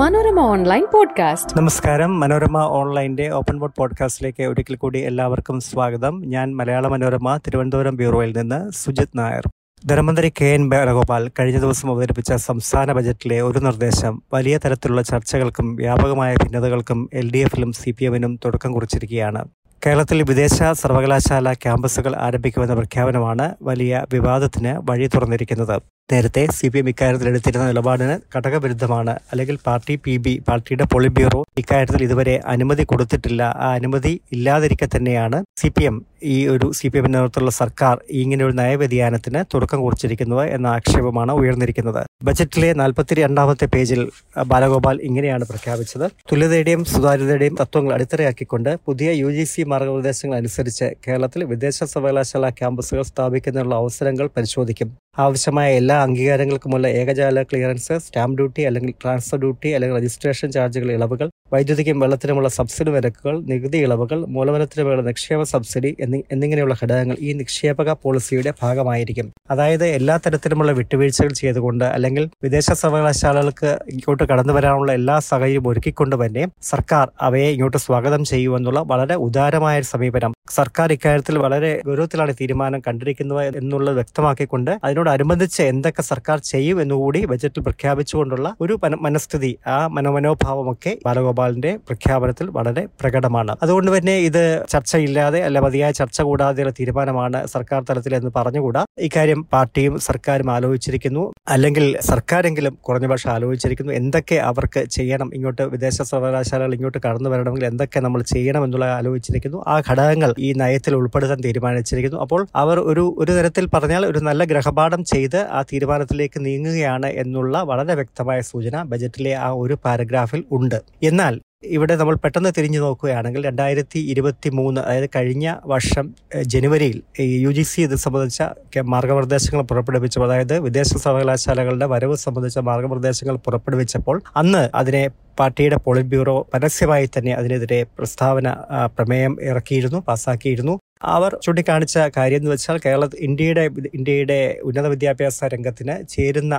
Manorama online podcast. നമസ്കാരം. മനോരമ ഓൺലൈൻ്റെ open board പോഡ്കാസ്റ്റിലേക്ക് ഒരിക്കൽ കൂടി എല്ലാവർക്കും സ്വാഗതം. ഞാൻ മലയാള മനോരമ തിരുവനന്തപുരം ബ്യൂറോയിൽ നിന്ന് സുജിത് നായർ. ധനമന്ത്രി കെ.എൻ. ബാലഗോപാൽ കഴിഞ്ഞ ദിവസം അവതരിപ്പിച്ച സംസ്ഥാന ബജറ്റിലെ ഒരു നിർദ്ദേശം വലിയ തരത്തിലുള്ള ചർച്ചകൾക്കും വ്യാപകമായ ഭിന്നതകൾക്കും LDF-ലും CPM-നും തുടക്കം കുറിച്ചിരിക്കുകയാണ്. കേരളത്തിൽ വിദേശ സർവകലാശാല ക്യാമ്പസുകൾ ആരംഭിക്കുമെന്ന പ്രഖ്യാപനമാണ് വലിയ വിവാദത്തിന് വഴി തുറന്നിരിക്കുന്നത്. നേരത്തെ CPM ഇക്കാര്യത്തിൽ എടുത്തിരുന്ന നിലപാടിന് ഘടകവിരുദ്ധമാണ്, അല്ലെങ്കിൽ പാർട്ടിയുടെ പോളിറ്റ് ബ്യൂറോ ഇക്കാര്യത്തിൽ ഇതുവരെ അനുമതി കൊടുത്തിട്ടില്ല. ആ അനുമതി ഇല്ലാതിരിക്കെ തന്നെയാണ് CPM നേതൃത്വത്തിലുള്ള സർക്കാർ ഇങ്ങനെയൊരു നയവ്യതിയാനത്തിന് തുടക്കം കുറിച്ചിരിക്കുന്നത് എന്ന ആക്ഷേപമാണ് ഉയർന്നിരിക്കുന്നത്. ബജറ്റിലെ 42ാമത്തെ പേജിൽ ബാലഗോപാൽ ഇങ്ങനെയാണ് പ്രഖ്യാപിച്ചത്: തുല്യതയുടെയും സുതാര്യതയുടെയും തത്വങ്ങൾ അടിത്തറയാക്കിക്കൊണ്ട് പുതിയ UGC മാർഗനിർദ്ദേശങ്ങൾ അനുസരിച്ച് കേരളത്തിൽ വിദേശ സർവകലാശാല ക്യാമ്പസുകൾ സ്ഥാപിക്കുന്നതിനുള്ള അവസരങ്ങൾ പരിശോധിക്കും. ആവശ്യമായ എല്ലാ അംഗീകാരങ്ങൾക്കുമുള്ള ഏകജാല ക്ലിയറൻസ്, സ്റ്റാമ്പ് ഡ്യൂട്ടി അല്ലെങ്കിൽ ട്രാൻസ്ഫർ ഡ്യൂട്ടി അല്ലെങ്കിൽ രജിസ്ട്രേഷൻ ചാർജുകൾ ഇളവുകൾ, വൈദ്യുതിക്കും വെള്ളത്തിനുമുള്ള സബ്സിഡി നിരക്കുകൾ, നികുതി ഇളവുകൾ, മൂലധനത്തിനുമുള്ള നിക്ഷേപ സബ്സിഡി എന്നിങ്ങനെയുള്ള ഘടകങ്ങൾ ഈ നിക്ഷേപക പോളിസിയുടെ ഭാഗമായിരിക്കും. അതായത് എല്ലാ തരത്തിലുമുള്ള വിട്ടുവീഴ്ചകൾ ചെയ്തുകൊണ്ട് അല്ലെങ്കിൽ വിദേശ സർവകലാശാലകൾക്ക് ഇങ്ങോട്ട് കടന്നു വരാനുള്ള എല്ലാ സഹായവും ഒരുക്കിക്കൊണ്ട് തന്നെ സർക്കാർ അവയെ ഇങ്ങോട്ട് സ്വാഗതം ചെയ്യുമെന്നുള്ള വളരെ ഉദാരമായ സമീപനം. സർക്കാർ ഇക്കാര്യത്തിൽ വളരെ ഗൗരവത്തിലാണ് തീരുമാനം കണ്ടിരിക്കുന്നത് എന്നുള്ളത് വ്യക്തമാക്കിക്കൊണ്ട് അതിനോടനുബന്ധിച്ച് എന്തൊക്കെ സർക്കാർ ചെയ്യും എന്നുകൂടി ബജറ്റിൽ പ്രഖ്യാപിച്ചുകൊണ്ടുള്ള ഒരു മനസ്ഥിതി, ആ മനോഭാവമൊക്കെ ബാലഗോപാലിന്റെ പ്രഖ്യാപനത്തിൽ വളരെ പ്രകടമാണ്. അതുകൊണ്ട് തന്നെ ഇത് ചർച്ചയില്ലാതെ അല്ല മതിയായ ചർച്ച കൂടാതെയുള്ള തീരുമാനമാണ് സർക്കാർ തലത്തിലെന്ന് പറഞ്ഞുകൂടാ. ഇക്കാര്യം പാർട്ടിയും സർക്കാരും ആലോചിച്ചിരിക്കുന്നു, അല്ലെങ്കിൽ സർക്കാരെങ്കിലും കുറഞ്ഞപക്ഷം ആലോചിച്ചിരിക്കുന്നു. എന്തൊക്കെ അവർക്ക് ചെയ്യണം, ഇങ്ങോട്ട് വിദേശ സർവകലാശാലകൾ ഇങ്ങോട്ട് കടന്നു വരണമെങ്കിൽ എന്തൊക്കെ നമ്മൾ ചെയ്യണം എന്നുള്ള ആലോചിച്ചിരിക്കുന്നു. ആ ഘടകങ്ങൾ ഈ നയത്തിൽ ഉൾപ്പെടുത്താൻ തീരുമാനിച്ചിരിക്കുന്നു. അപ്പോൾ അവർ ഒരു തരത്തിൽ പറഞ്ഞാൽ ഒരു നല്ല ഗ്രഹപാഠം ചെയ്ത് ആ തീരുമാനത്തിലേക്ക് നീങ്ങുകയാണ് എന്നുള്ള വളരെ വ്യക്തമായ സൂചന ബജറ്റിലെ ആ ഒരു പാരഗ്രാഫിൽ ഉണ്ട്. എന്നാൽ ഇവിടെ നമ്മൾ പെട്ടെന്ന് തിരിഞ്ഞു നോക്കുകയാണെങ്കിൽ 2023, അതായത് കഴിഞ്ഞ വർഷം ജനുവരിയിൽ UGC ഇത് സംബന്ധിച്ച മാർഗനിർദ്ദേശങ്ങൾ പുറപ്പെടുവിച്ചപ്പോൾ, അതായത് വിദേശ സർവകലാശാലകളുടെ വരവ് സംബന്ധിച്ച മാർഗനിർദ്ദേശങ്ങൾ പുറപ്പെടുവിച്ചപ്പോൾ അന്ന് അതിനെ പാർട്ടിയുടെ പോളിറ്റ് ബ്യൂറോ പരസ്യമായി തന്നെ അതിനെതിരെ പ്രമേയം ഇറക്കിയിരുന്നു, പാസ്സാക്കിയിരുന്നു. അവർ ചൂണ്ടിക്കാണിച്ച കാര്യം എന്ന് വെച്ചാൽ ഇന്ത്യയുടെ ഉന്നത വിദ്യാഭ്യാസ രംഗത്തിന് ചേരുന്ന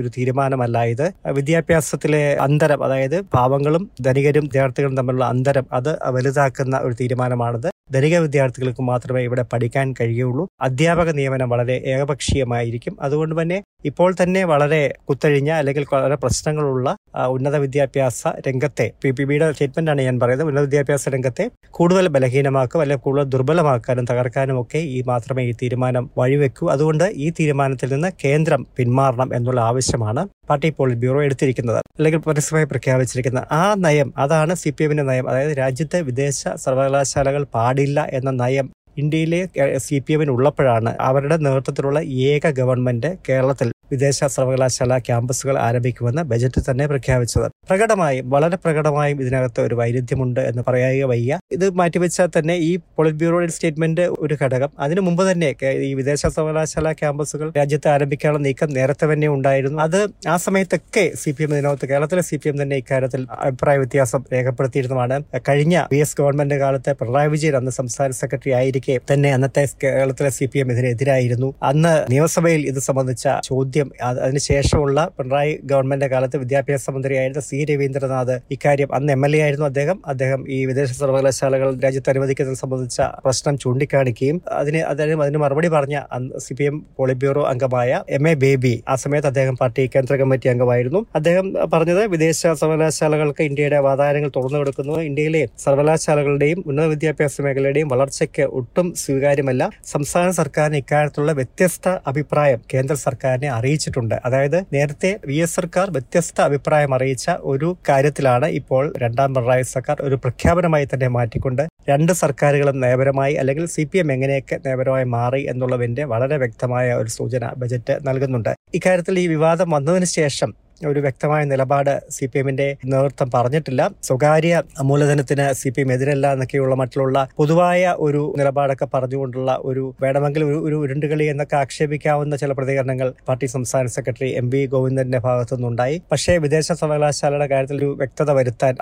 ഒരു തീരുമാനമല്ല ഇത്. വിദ്യാഭ്യാസത്തിലെ അന്തരം, അതായത് പാവങ്ങളും ധനികരും വിദ്യാർത്ഥികളും തമ്മിലുള്ള അന്തരം അത് വലുതാക്കുന്ന ഒരു തീരുമാനമാണിത്. ധനിക വിദ്യാർത്ഥികൾക്ക് മാത്രമേ ഇവിടെ പഠിക്കാൻ കഴിയുള്ളൂ. അധ്യാപക നിയമനം വളരെ ഏകപക്ഷീയമായിരിക്കും. അതുകൊണ്ട് തന്നെ ഇപ്പോൾ തന്നെ വളരെ കുത്തഴിഞ്ഞ അല്ലെങ്കിൽ വളരെ പ്രശ്നങ്ങളുള്ള ഉന്നത വിദ്യാഭ്യാസ രംഗത്തെ, PPBയുടെ സ്റ്റേറ്റ്മെന്റാണ് ഞാൻ പറയുന്നത്, ഉന്നത വിദ്യാഭ്യാസ രംഗത്തെ കൂടുതൽ ബലഹീനമാക്കും അല്ലെങ്കിൽ കൂടുതൽ ദുർബലമാക്കാനും തകർക്കാനും ഒക്കെ ഈ മാത്രമേ ഈ തീരുമാനം വഴിവെക്കൂ. അതുകൊണ്ട് ഈ തീരുമാനത്തിൽ നിന്ന് കേന്ദ്രം പിന്മാറണം എന്നുള്ള ആവശ്യമാണ് പാർട്ടി പോളിറ്റ് ബ്യൂറോ എടുത്തിരിക്കുന്നത്, അല്ലെങ്കിൽ പരസ്യമായി പ്രഖ്യാപിച്ചിരിക്കുന്നത്. ആ നയം, അതാണ് CPM-ന്റെ നയം. അതായത് രാജ്യത്തെ വിദേശ സർവകലാശാലകൾ പാടില്ല എന്ന നയം ഇന്ത്യയിലെ CPM-ന് ഉള്ളപ്പോഴാണ് അവരുടെ നേതൃത്വത്തിലുള്ള ഏക ഗവൺമെന്റ് കേരളത്തിൽ വിദേശ സർവകലാശാല ക്യാമ്പസുകൾ ആരംഭിക്കുമെന്ന് ബജറ്റിൽ തന്നെ പ്രഖ്യാപിച്ചത്. വളരെ പ്രകടമായും ഇതിനകത്ത് ഒരു വൈരുദ്ധ്യമുണ്ട് എന്ന് പറയുക വയ്യ. ഇത് മാറ്റിവെച്ചാൽ തന്നെ ഈ പോളിറ്റ് ബ്യൂറോയുടെ സ്റ്റേറ്റ്മെന്റ് ഒരു ഘടകം, അതിനു മുമ്പ് തന്നെ ഈ വിദേശ സർവകലാശാല ക്യാമ്പസുകൾ രാജ്യത്ത് ആരംഭിക്കാനുള്ള നീക്കം നേരത്തെ തന്നെ ഉണ്ടായിരുന്നു. അത് ആ സമയത്തൊക്കെ CPM ഇതിനകത്ത്, കേരളത്തിലെ CPM തന്നെ ഇക്കാര്യത്തിൽ അഭിപ്രായ വ്യത്യാസം രേഖപ്പെടുത്തിയിരുന്നതാണ്. കഴിഞ്ഞ PS ഗവൺമെന്റ് കാലത്തെ പിണറായി വിജയൻ അന്ന് സംസ്ഥാന സെക്രട്ടറി ആയിരിക്കെ തന്നെ അന്നത്തെ കേരളത്തിലെ CPM ഇതിനെതിരായിരുന്നു. അന്ന് നിയമസഭയിൽ ഇത് സംബന്ധിച്ച ചോദ്യം, അതിനുശേഷമുള്ള പിണറായി ഗവൺമെന്റ് കാലത്ത് വിദ്യാഭ്യാസ മന്ത്രിയായിരുന്ന സി രവീന്ദ്രനാഥ് ഇക്കാര്യം, അന്ന് MLA ആയിരുന്നു അദ്ദേഹം ഈ വിദേശ സർവകലാശാലകൾ രാജ്യത്ത് അനുവദിക്കുന്നത് സംബന്ധിച്ച പ്രശ്നം ചൂണ്ടിക്കാണിക്കുകയും അതിന് മറുപടി പറഞ്ഞ CPM പോളിറ്റ് ബ്യൂറോ അംഗമായ MA ബേബി, ആ സമയത്ത് അദ്ദേഹം പാർട്ടി കേന്ദ്ര കമ്മിറ്റി അംഗമായിരുന്നു, അദ്ദേഹം പറഞ്ഞത് വിദേശ സർവകലാശാലകൾക്ക് ഇന്ത്യയുടെ വാതായനങ്ങൾ തുറന്നു കൊടുക്കുന്നു, ഇന്ത്യയിലെ സർവകലാശാലകളുടെയും ഉന്നത വിദ്യാഭ്യാസ മേഖലയുടെയും വളർച്ചയ്ക്ക് ഒട്ടും സ്വീകാര്യമല്ല. സംസ്ഥാന സർക്കാരിന് ഇക്കാര്യത്തിലുള്ള വ്യത്യസ്ത അഭിപ്രായം കേന്ദ്ര സർക്കാരിനെ അറിയിച്ചിട്ടുണ്ട്. അതായത് നേരത്തെ VS സർക്കാർ വ്യത്യസ്ത അഭിപ്രായം അറിയിച്ച ഒരു കാര്യത്തിലാണ് ഇപ്പോൾ രണ്ടാം പിണറായി സർക്കാർ ഒരു പ്രഖ്യാപനമായി തന്നെ മാറ്റിക്കൊണ്ട് രണ്ട് സർക്കാരുകളും നയപരമായി, അല്ലെങ്കിൽ CPM എങ്ങനെയൊക്കെ നയപരമായി മാറി എന്നുള്ളതിന്റെ വളരെ വ്യക്തമായ ഒരു സൂചന ബജറ്റ് നൽകുന്നുണ്ട്. ഇക്കാര്യത്തിൽ ഈ വിവാദം വന്നതിന് ശേഷം ഒരു വ്യക്തമായ നിലപാട് CPM-ന്റെ നേതൃത്വം പറഞ്ഞിട്ടില്ല. സ്വകാര്യ മൂലധനത്തിന് CPM എതിരല്ല എന്നൊക്കെയുള്ള മറ്റുള്ള പൊതുവായ ഒരു നിലപാടൊക്കെ പറഞ്ഞുകൊണ്ടുള്ള ഒരു വേണമെങ്കിൽ ഒരു ഉരുണ്ടുകളി എന്നൊക്കെ ആക്ഷേപിക്കാവുന്ന ചില പ്രതികരണങ്ങൾ പാർട്ടി സംസ്ഥാന സെക്രട്ടറി MV ഗോവിന്ദന്റെ ഭാഗത്തു നിന്നുണ്ടായി. പക്ഷേ വിദേശ സർവകലാശാലയുടെ കാര്യത്തിൽ ഒരു വ്യക്തത വരുത്താൻ,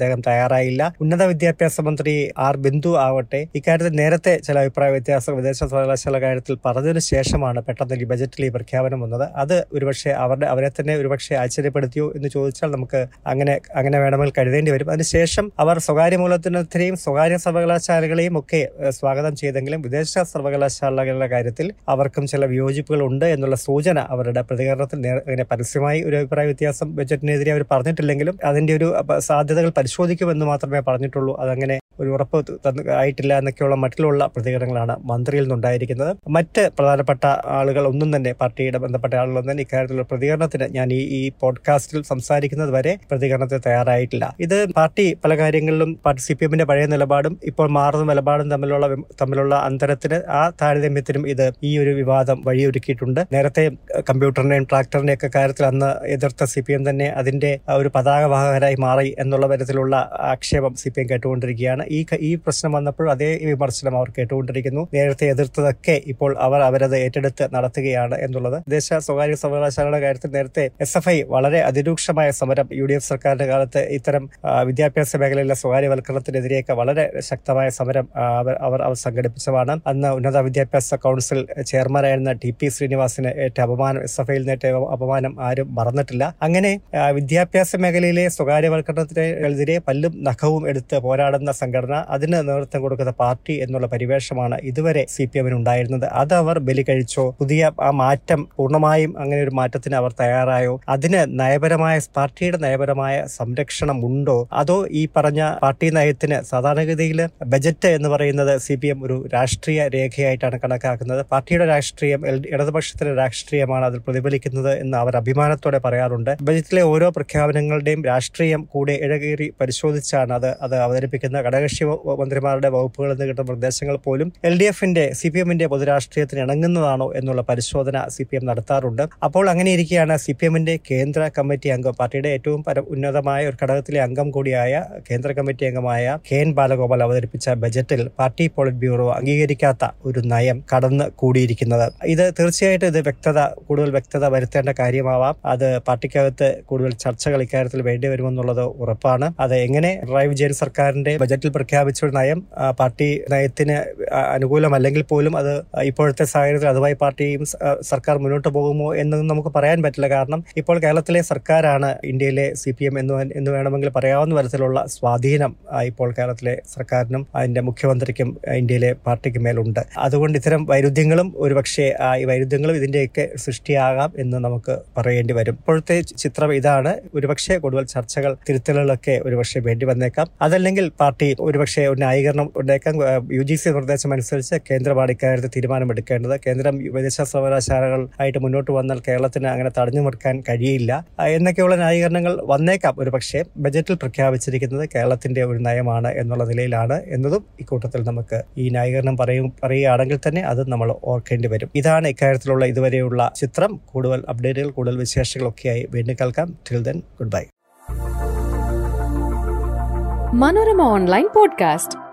അദ്ദേഹം തയ്യാറായില്ല. ഉന്നത വിദ്യാഭ്യാസ മന്ത്രി R. ബിന്ദു ആവട്ടെ ഇക്കാര്യത്തിൽ നേരത്തെ ചില അഭിപ്രായ വ്യത്യാസം വിദേശ സർവകലാശാല കാര്യത്തിൽ പറഞ്ഞതിനു ശേഷമാണ് പെട്ടെന്ന് ഈ ബജറ്റിൽ ഈ പ്രഖ്യാപനം വന്നത്. അത് ഒരുപക്ഷെ അവരുടെ അവരെ തന്നെ ഒരുപക്ഷെ ആശ്ചര്യപ്പെടുത്തിയോ എന്ന് ചോദിച്ചാൽ നമുക്ക് അങ്ങനെ വേണമെങ്കിൽ കരുതേണ്ടി വരും. അതിനുശേഷം അവർ സ്വകാര്യ മൂലധനത്തിനെയും സ്വകാര്യ സർവകലാശാലകളെയും ഒക്കെ സ്വാഗതം ചെയ്തെങ്കിലും വിദേശ സർവകലാശാലകളുടെ കാര്യത്തിൽ അവർക്കും ചില വിയോജിപ്പുകൾ ഉണ്ട് എന്നുള്ള സൂചന അവരുടെ പ്രതികരണത്തിൽ അങ്ങനെ പരസ്യമായി ഒരു അഭിപ്രായ വ്യത്യാസം ബജറ്റിനെതിരെ അവർ പറഞ്ഞിട്ടില്ലെങ്കിലും അതിന്റെ ഒരു സാധ്യതകൾ പരിശോധിക്കുമെന്ന് മാത്രമേ പറഞ്ഞിട്ടുള്ളൂ. അതങ്ങനെ ഒരു ഉറപ്പ് ആയിട്ടില്ല എന്നൊക്കെയുള്ള മറ്റുള്ള പ്രതികരണങ്ങളാണ് മന്ത്രിയിൽ നിന്നുണ്ടായിരിക്കുന്നത്. മറ്റ് പ്രധാനപ്പെട്ട ആളുകൾ ഒന്നും തന്നെ, പാർട്ടിയുടെ ബന്ധപ്പെട്ട ആളുകളൊന്നും തന്നെ ഇക്കാര്യത്തിലുള്ള പ്രതികരണത്തിന് ഞാൻ ഈ പോഡ്കാസ്റ്റിൽ സംസാരിക്കുന്നത് വരെ പ്രതികരണത്തിന് തയ്യാറായിട്ടില്ല. ഇത് പാർട്ടി പല കാര്യങ്ങളിലും സി പി എമ്മിന്റെ പഴയ നിലപാടും ഇപ്പോൾ മാറുന്ന നിലപാടും തമ്മിലുള്ള അന്തരത്തിന്, ആ താരതമ്യത്തിനും ഇത് ഈ ഒരു വിവാദം വഴിയൊരുക്കിയിട്ടുണ്ട്. നേരത്തെ കമ്പ്യൂട്ടറിനെയും ട്രാക്ടറിനെയും ഒക്കെ കാര്യത്തിൽ അന്ന് എതിർത്ത സി പി എം തന്നെ അതിന്റെ ഒരു പതാകവാഹകരായി മാറി എന്നുള്ള തരത്തിലുള്ള ആക്ഷേപം സി പി എം കേട്ടുകൊണ്ടിരിക്കുകയാണ്. ഈ പ്രശ്നം വന്നപ്പോൾ അതേ വിമർശനം അവർ കേട്ടുകൊണ്ടിരിക്കുന്നു. നേരത്തെ എതിർത്തതൊക്കെ ഇപ്പോൾ അവരത് ഏറ്റെടുത്ത് നടത്തുകയാണ് എന്നുള്ളത്. ദേശ സ്വകാര്യ സർവകലാശാലയുടെ കാര്യത്തിൽ നേരത്തെ SFI വളരെ അതിരൂക്ഷമായ സമരം യു ഡി എഫ് സർക്കാരിന്റെ കാലത്ത് ഇത്തരം വിദ്യാഭ്യാസ മേഖലയിലെ സ്വകാര്യവൽക്കരണത്തിനെതിരെയൊക്കെ വളരെ ശക്തമായ സമരം അവർ സംഘടിപ്പിച്ചതാണ്. അന്ന് ഉന്നത വിദ്യാഭ്യാസ കൗൺസിൽ ചെയർമാനായിരുന്ന DP ശ്രീനിവാസിന് ഏറ്റ അപമാനം, SFI യിൽ നേട്ട അപമാനം ആരും മറന്നിട്ടില്ല. അങ്ങനെ വിദ്യാഭ്യാസ മേഖലയിലെ സ്വകാര്യവൽക്കരണത്തിനെതിരെ പല്ലും നഖവും എടുത്ത് പോരാടുന്ന സംഘടന, അതിന് നേതൃത്വം കൊടുക്കുന്ന പാർട്ടി എന്നുള്ള പരിവേഷമാണ് ഇതുവരെ സി പി എമ്മിന് ഉണ്ടായിരുന്നത്. അത് അവർ ബലി കഴിച്ചോ? പുതിയ ആ മാറ്റം പൂർണ്ണമായും അങ്ങനെ ഒരു മാറ്റത്തിന് അവർ തയ്യാറായോ? അതിന് നയപരമായ, പാർട്ടിയുടെ നയപരമായ സംരക്ഷണം ഉണ്ടോ? അതോ ഈ പറഞ്ഞ പാർട്ടി നയത്തിന്, സാധാരണഗതിയിൽ ബജറ്റ് എന്ന് പറയുന്നത് CPM ഒരു രാഷ്ട്രീയ രേഖയായിട്ടാണ് കണക്കാക്കുന്നത്. പാർട്ടിയുടെ രാഷ്ട്രീയം, ഇടതുപക്ഷത്തിന്റെ രാഷ്ട്രീയമാണ് അതിൽ പ്രതിഫലിക്കുന്നത് എന്ന് അവർ അഭിമാനത്തോടെ പറയാറുണ്ട്. ബജറ്റിലെ ഓരോ പ്രഖ്യാപനങ്ങളുടെയും രാഷ്ട്രീയം കൂടെ ഇഴകേറി പരിശോധിച്ചാണ് അത് അവതരിപ്പിക്കുന്ന. ഘടകകക്ഷി മന്ത്രിമാരുടെ വകുപ്പുകളിൽ നിന്ന് കിട്ടുന്ന നിർദ്ദേശങ്ങൾ പോലും LDF-ന്റെ CPM-ന്റെ പൊതുരാഷ്ട്രീയത്തിന് ഇണങ്ങുന്നതാണോ എന്നുള്ള പരിശോധന CPM നടത്താറുണ്ട്. അപ്പോൾ അങ്ങനെ ഇരിക്കുകയാണ് CPM-ന്റെ കേന്ദ്ര കമ്മിറ്റി അംഗം, പാർട്ടിയുടെ ഏറ്റവും ഉന്നതമായ ഒരു ഘടകത്തിലെ അംഗം കൂടിയായ കേന്ദ്ര കമ്മിറ്റി അംഗമായ കെ.എൻ. ബാലഗോപാൽ അവതരിപ്പിച്ച ബജറ്റിൽ പാർട്ടി പോളിറ്റ് ബ്യൂറോ അംഗീകരിക്കാത്ത ഒരു നയം കടന്ന് കൂടിയിരിക്കുന്നത്. ഇത് തീർച്ചയായിട്ടും കൂടുതൽ വ്യക്തത വരുത്തേണ്ട കാര്യമാവാം. അത് പാർട്ടിക്കകത്ത് കൂടുതൽ ചർച്ചകൾ ഇക്കാര്യത്തിൽ വേണ്ടിവരുമെന്നുള്ളത് ഉറപ്പാണ്. അത് എങ്ങനെ പിണറായി വിജയൻ സർക്കാരിന്റെ ബജറ്റിൽ പ്രഖ്യാപിച്ച ഒരു നയം പാർട്ടി നയത്തിന് അനുകൂലമല്ലെങ്കിൽ പോലും അത് ഇപ്പോഴത്തെ സാഹചര്യത്തിൽ അതുമായി പാർട്ടിയും സർക്കാർ മുന്നോട്ട് പോകുമോ എന്നൊന്നും നമുക്ക് പറയാൻ പറ്റില്ല. കാരണം ഇപ്പോൾ കേരളത്തിലെ സർക്കാരാണ് ഇന്ത്യയിലെ CPM എന്ന് വേണമെങ്കിൽ പറയാവുന്ന തരത്തിലുള്ള സ്വാധീനം ഇപ്പോൾ കേരളത്തിലെ സർക്കാരിനും അതിന്റെ മുഖ്യമന്ത്രിക്കും ഇന്ത്യയിലെ പാർട്ടിക്ക് മേലുണ്ട്. അതുകൊണ്ട് ഇത്തരം വൈരുദ്ധ്യങ്ങളും, ഒരുപക്ഷെ ഈ വൈരുദ്ധ്യങ്ങളും ഇതിന്റെയൊക്കെ സൃഷ്ടിയാകാം എന്ന് നമുക്ക് പറയേണ്ടി വരും. ഇപ്പോഴത്തെ ചിത്രം ഇതാണ്. ഒരുപക്ഷെ കൂടുതൽ ചർച്ചകൾ, തിരുത്തലുകളൊക്കെ ഒരുപക്ഷെ വേണ്ടി വന്നേക്കാം. അതല്ലെങ്കിൽ പാർട്ടി ഒരുപക്ഷെ ഒരു ന്യായീകരണം ഉണ്ടാക്കാൻ UGC നിർദ്ദേശം അനുസരിച്ച് കേന്ദ്രമാണ് ഇക്കാര്യത്തിൽ തീരുമാനമെടുക്കേണ്ടത്. കേന്ദ്രം വിദേശ സർവകലാശാലകൾ ആയിട്ട് മുന്നോട്ട് വന്നാൽ കേരളത്തിന് അങ്ങനെ തടഞ്ഞു നിർക്കാൻ കഴിയില്ല എന്നൊക്കെയുള്ള ന്യായീകരണങ്ങൾ വന്നേക്കാം. ഒരുപക്ഷെ ബജറ്റിൽ പ്രഖ്യാപിച്ചിരിക്കുന്നത് കേരളത്തിന്റെ ഒരു നയമാണ് എന്നുള്ള നിലയിലാണ് എന്നതും ഇക്കൂട്ടത്തിൽ നമുക്ക് ഈ ന്യായീകരണം പറയുകയാണെങ്കിൽ തന്നെ അത് നമ്മൾ ഓർക്കേണ്ടി വരും. ഇതാണ് ഇക്കാര്യത്തിലുള്ള ഇതുവരെയുള്ള ചിത്രം. കൂടുതൽ അപ്ഡേറ്റുകൾ, കൂടുതൽ വിശേഷങ്ങളൊക്കെയായി വീണ്ടും കേൾക്കാം. Till then, good bye. Manorama online podcast.